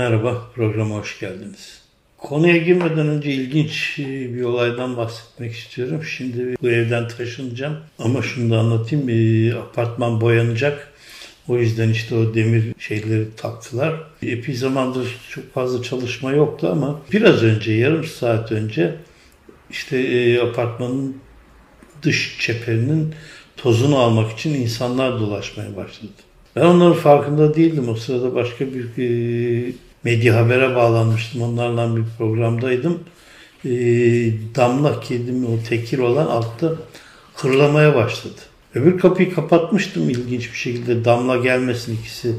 Merhaba, programa hoş geldiniz. Konuya girmeden önce ilginç bir olaydan bahsetmek istiyorum. Şimdi bu evden taşınacağım ama şunu da anlatayım. Apartman boyanacak. O yüzden işte o demir şeyleri taktılar. Epey zamandır çok fazla çalışma yoktu ama biraz önce, yarım saat önce işte apartmanın dış çeperinin tozunu almak için insanlar dolaşmaya başladı. Ben onların farkında değildim. O sırada başka bir Medya Haber'e bağlanmıştım. Onlarla bir programdaydım. Damla kedimi, o tekir olan altta hırlamaya başladı. Öbür kapıyı kapatmıştım ilginç bir şekilde. Damla gelmesin, ikisi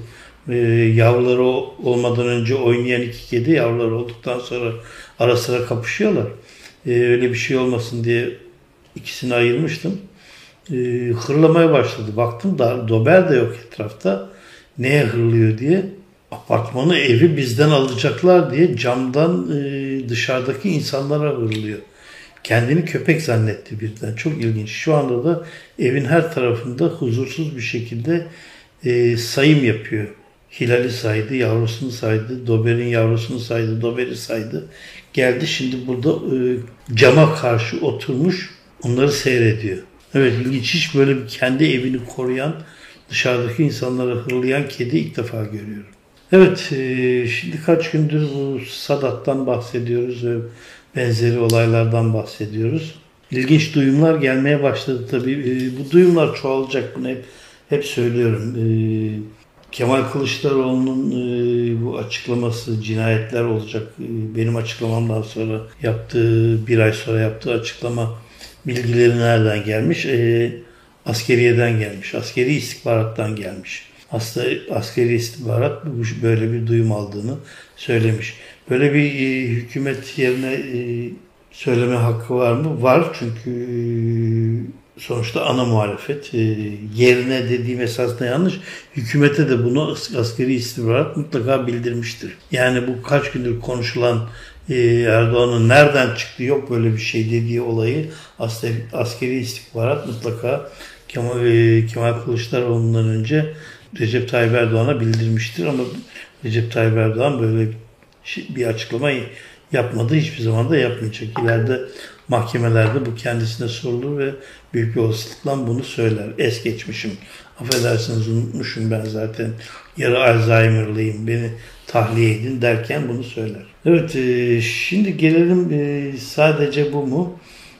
yavruları olmadan önce oynayan iki kedi, yavruları olduktan sonra ara sıra kapışıyorlar. Öyle bir şey olmasın diye ikisini ayırmıştım. Hırlamaya başladı. Baktım da dober de yok etrafta. Neye hırlıyor diye. Apartmanı, evi bizden alacaklar diye camdan dışarıdaki insanlara hırlıyor. Kendini köpek zannetti birden. Çok ilginç. Şu anda da evin her tarafında huzursuz bir şekilde sayım yapıyor. Hilal'i saydı, yavrusunu saydı, doberin yavrusunu saydı, doberi saydı. Geldi şimdi burada cama karşı oturmuş, onları seyrediyor. Evet, ilginç. Hiç böyle bir kendi evini koruyan, dışarıdaki insanlara hırlayan kedi ilk defa görüyorum. Evet, şimdi kaç gündür bu Sadat'tan bahsediyoruz ve benzeri olaylardan bahsediyoruz. İlginç duyumlar gelmeye başladı tabii. Bu duyumlar çoğalacak, bunu hep söylüyorum. Kemal Kılıçdaroğlu'nun bu açıklaması, cinayetler olacak. Benim açıklamamdan sonra yaptığı, bir ay sonra yaptığı açıklama bilgileri nereden gelmiş? Askeriyeden gelmiş, askeri istihbarattan gelmiş. Aslında askeri istihbarat böyle bir duyum aldığını söylemiş. Böyle bir hükümet yerine söyleme hakkı var mı? Var, çünkü sonuçta ana muhalefet. Yerine dediğim esasında yanlış. Hükümete de bunu askeri istihbarat mutlaka bildirmiştir. Yani bu kaç gündür konuşulan Erdoğan'ın nereden çıktı, yok böyle bir şey dediği olayı askeri istihbarat mutlaka Kemal Kılıçdaroğlu'ndan önce Recep Tayyip Erdoğan'a bildirmiştir ama Recep Tayyip Erdoğan böyle bir açıklama yapmadı, hiçbir zaman da yapmayacak. İleride mahkemelerde bu kendisine sorulur ve büyük bir olasılıkla bunu söyler. Es geçmişim, affedersiniz unutmuşum, ben zaten yarı Alzheimer'lıyım, beni tahliye edin derken bunu söyler. Evet, şimdi gelelim sadece bu mu?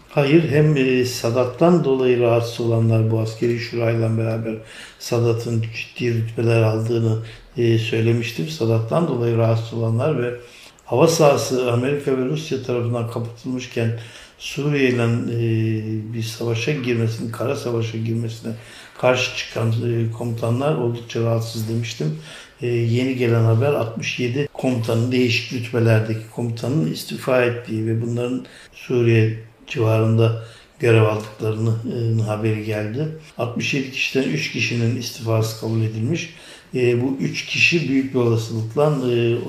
Hayır, hem Sadat'tan dolayı rahatsız olanlar, bu askeri şurayla beraber Sadat'ın ciddi rütbeler aldığını söylemiştim. Sadat'tan dolayı rahatsız olanlar ve hava sahası Amerika ve Rusya tarafından kapatılmışken Suriye ile bir savaşa girmesine, kara savaşa girmesine karşı çıkan komutanlar oldukça rahatsız demiştim. Yeni gelen haber, 67 komutanın, değişik rütbelerdeki komutanın istifa ettiği ve bunların Suriye civarında görev aldıklarının haberi geldi. 67 kişiden 3 kişinin istifası kabul edilmiş. Bu 3 kişi büyük bir olasılıkla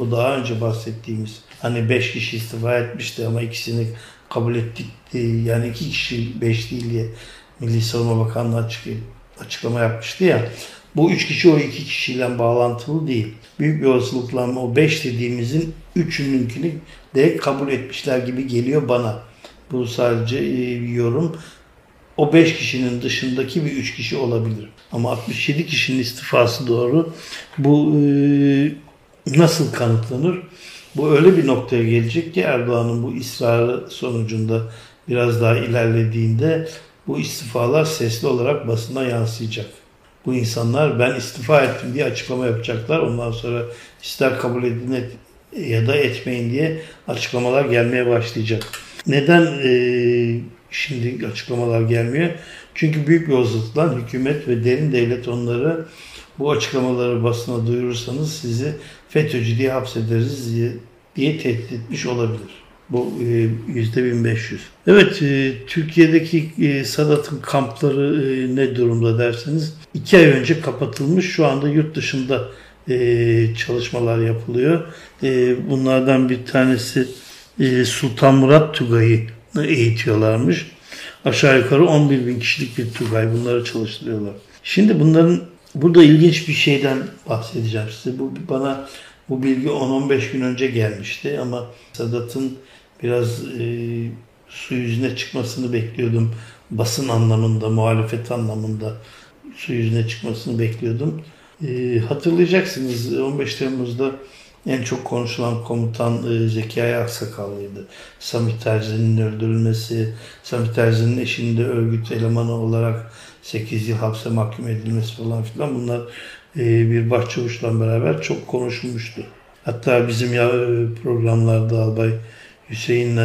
o daha önce bahsettiğimiz, hani 5 kişi istifa etmişti ama ikisini kabul ettik, yani 2 kişi 5 değil diye Milli Savunma Bakanlığı açıklama yapmıştı ya. Bu 3 kişi o 2 kişiyle bağlantılı değil. Büyük bir olasılıkla o 5 dediğimizin 3'ününkini de kabul etmişler gibi geliyor bana. Bu sadece bir yorum. O 5 kişinin dışındaki bir 3 kişi olabilir. Ama 67 kişinin istifası doğru. Bu nasıl kanıtlanır? Bu öyle bir noktaya gelecek ki Erdoğan'ın bu ısrarı sonucunda biraz daha ilerlediğinde bu istifalar sesli olarak basına yansıyacak. Bu insanlar ben istifa ettim diye açıklama yapacaklar. Ondan sonra ister kabul edin ya da etmeyin diye açıklamalar gelmeye başlayacak. Neden şimdi açıklamalar gelmiyor? Çünkü büyük bir olasılıkla hükümet ve derin devlet onları, bu açıklamaları basına duyurursanız sizi FETÖ'cü diye hapsederiz diye tehdit etmiş olabilir. Bu %1500. Evet, Türkiye'deki Sadat'ın kampları ne durumda derseniz, 2 ay önce kapatılmış, şu anda yurt dışında çalışmalar yapılıyor. Bunlardan bir tanesi Sultan Murat Tugayı eğitiyorlarmış. Aşağı yukarı 11 bin kişilik bir Tugay, bunları çalıştırıyorlar. Şimdi burada ilginç bir şeyden bahsedeceğim size. Bu bana Bu bilgi 10-15 gün önce gelmişti ama Sadat'ın biraz su yüzüne çıkmasını bekliyordum. Basın anlamında, muhalefet anlamında su yüzüne çıkmasını bekliyordum. Hatırlayacaksınız 15 Temmuz'da en çok konuşulan komutan Zeki Ayak Sakallıydı. Samit Terzi'nin öldürülmesi, Samit Terzi'nin eşinin de örgüt elemanı olarak 8 yıl hapse mahkum edilmesi falan filan, bunlar bir Başçavuş'la beraber çok konuşulmuştu. Hatta bizim programlarda Albay Hüseyin'le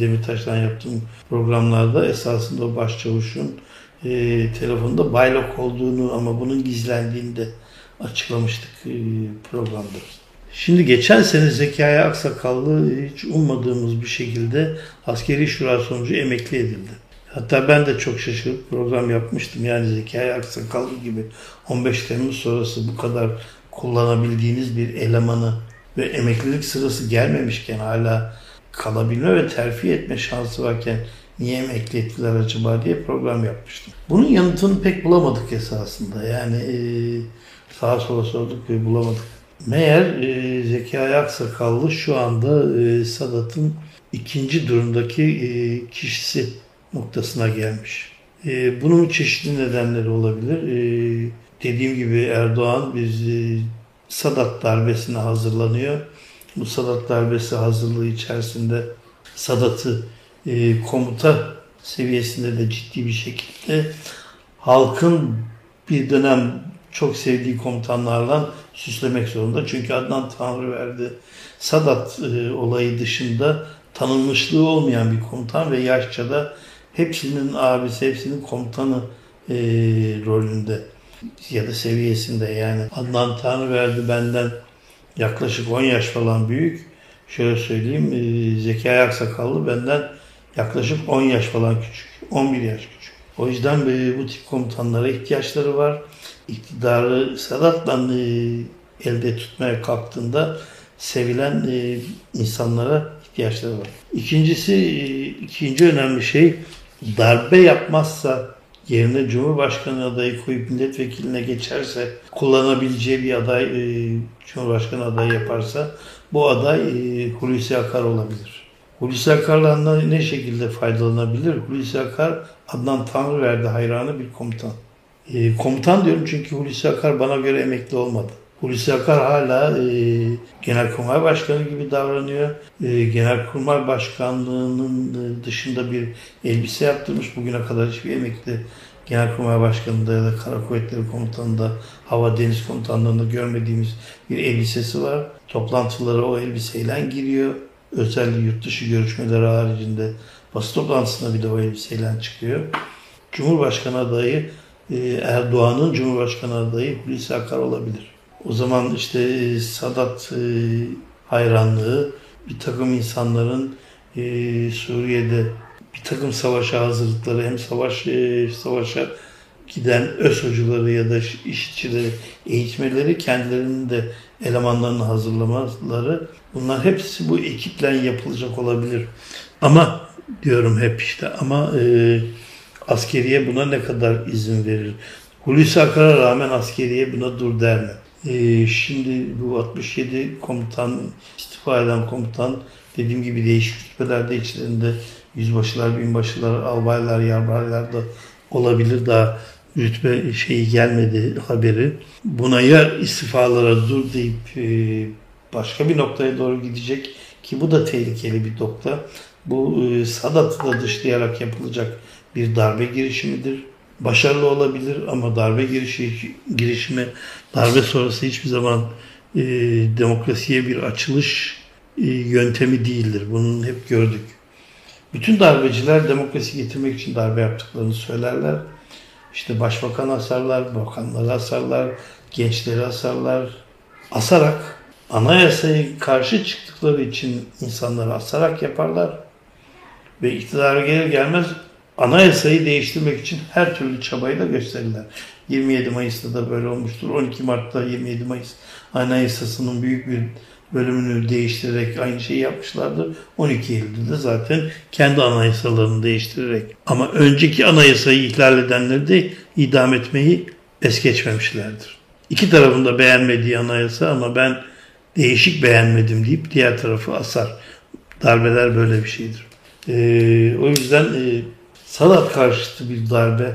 Demirtaş'tan yaptığım programlarda esasında Başçavuş'un telefonda baylok olduğunu ama bunun gizlendiğini de açıklamıştık programda. Şimdi geçen sene Zekai Aksakallı hiç ummadığımız bir şekilde askeri şura sonucu emekli edildi. Hatta ben de çok şaşırıp program yapmıştım. Yani Zekai Aksakallı gibi 15 Temmuz sonrası bu kadar kullanabildiğiniz bir elemanı ve emeklilik sırası gelmemişken hala kalabilme ve terfi etme şansı varken niye emekli ettiler acaba diye program yapmıştım. Bunun yanıtını pek bulamadık esasında. Yani sağa sola sorduk ve bulamadık. Meğer Zekai Aksakallı şu anda Sadat'ın ikinci durumdaki kişisi noktasına gelmiş. Bunun çeşitli nedenleri olabilir. Dediğim gibi Erdoğan Sadat darbesine hazırlanıyor. Bu Sadat darbesi hazırlığı içerisinde Sadat'ı komuta seviyesinde de ciddi bir şekilde halkın bir dönem çok sevdiği komutanlarla süslemek zorunda. Çünkü Adnan Tanrı verdi. Sadat olayı dışında tanınmışlığı olmayan bir komutan ve yaşça da hepsinin abisi, hepsinin komutanı rolünde ya da seviyesinde. Yani Adnan Tanrı verdi benden yaklaşık 10 yaş falan büyük. Şöyle söyleyeyim, Zekai Aksakallı benden yaklaşık 10 yaş falan küçük, 11 yaş küçük. O yüzden bu tip komutanlara ihtiyaçları var. İktidarı Sadat'la elde tutmaya kalktığında sevilen insanlara ihtiyaçları var. İkinci önemli şey, darbe yapmazsa yerine Cumhurbaşkanı adayı koyup milletvekiline geçerse, kullanabileceği bir aday, Cumhurbaşkanı adayı yaparsa bu aday Hulusi Akar olabilir. Hulusi Akar'la ne şekilde faydalanabilir? Hulusi Akar, Adnan Tanrı verdi hayranı bir komutan. Komutan diyorum çünkü Hulusi Akar bana göre emekli olmadı. Hulusi Akar hala Genelkurmay Başkanı gibi davranıyor. Genelkurmay Başkanlığı'nın dışında bir elbise yaptırmış. Bugüne kadar hiçbir emekli Genelkurmay Başkanı'nda ya da Kara Kuvvetleri Komutanı'nda, Hava Deniz Komutanları'nda görmediğimiz bir elbisesi var. Toplantılara o elbiseyle giriyor. Özel yurt dışı görüşmeleri haricinde basın toplantısına bir de o elbiseyle çıkıyor. Cumhurbaşkanı adayı Erdoğan'ın Cumhurbaşkanı adayı Hulusi Akar olabilir. O zaman işte Sadat hayranlığı bir takım insanların Suriye'de bir takım savaşa hazırlıkları, hem savaşa giden ÖSO'cuları ya da işçileri eğitmeleri, kendilerinin de elemanlarını hazırlamaları, bunlar hepsi bu ekiple yapılacak olabilir. Ama diyorum hep işte ama askeriye buna ne kadar izin verir? Hulusi Akar'a rağmen askeriye buna dur der mi? Şimdi bu 67 komutan, istifa eden komutan, dediğim gibi değişik rütbelerde, içlerinde yüzbaşılar, binbaşılar, albaylar, yarbaylar da olabilir, daha rütbe şeyi gelmedi haberi. Buna ya istifalara dur deyip başka bir noktaya doğru gidecek ki bu da tehlikeli bir nokta. Bu Sadat'ı da dışlayarak yapılacak bir darbe girişimidir. Başarılı olabilir ama darbe girişimi, darbe sonrası hiçbir zaman demokrasiye bir açılış yöntemi değildir. Bunu hep gördük. Bütün darbeciler demokrasi getirmek için darbe yaptıklarını söylerler. İşte başbakan asarlar, bakanları asarlar, gençleri asarlar. Asarak, anayasaya karşı çıktıkları için insanları asarak yaparlar. Ve iktidara gelir gelmez anayasayı değiştirmek için her türlü çabayı da gösterirler. 27 Mayıs'ta da böyle olmuştur. 12 Mart'ta 27 Mayıs Anayasası'nın büyük bir bölümünü değiştirerek aynı şeyi yapmışlardı. 12 Eylül'de zaten kendi anayasalarını değiştirerek, ama önceki anayasayı ihlal edenleri de idam etmeyi es geçmemişlerdir. İki tarafın da beğenmediği anayasa, ama ben değişik beğenmedim deyip diğer tarafı asar. Darbeler böyle bir şeydir. O yüzden Sadat karşıtı bir darbe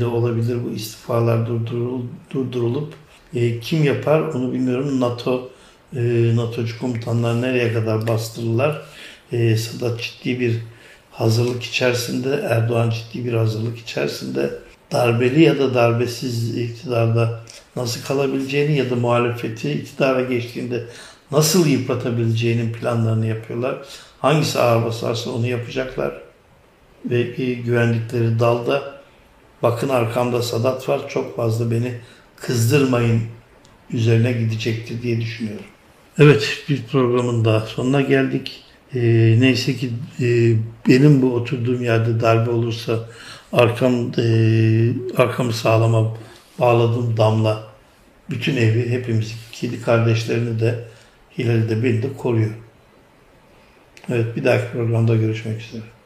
de olabilir. Bu istifalar durdurulup kim yapar onu bilmiyorum. NATO'cu komutanlar nereye kadar bastırırlar? Sadat ciddi bir hazırlık içerisinde, Erdoğan ciddi bir hazırlık içerisinde. Darbeli ya da darbesiz iktidarda nasıl kalabileceğini ya da muhalefeti iktidara geçtiğinde nasıl yıpratabileceğinin planlarını yapıyorlar. Hangisi ağır basarsa onu yapacaklar. Ve güvendikleri dalda bakın arkamda Sadat var, çok fazla beni kızdırmayın üzerine gidecektir diye düşünüyorum. Evet, bir programın daha sonuna geldik. Neyse ki benim bu oturduğum yerde darbe olursa arkamı sağlama bağladığım damla bütün evi, hepimizi, kedi kardeşlerini de, Hilal'i de, beni de koruyor. Evet, bir dahaki programda görüşmek üzere.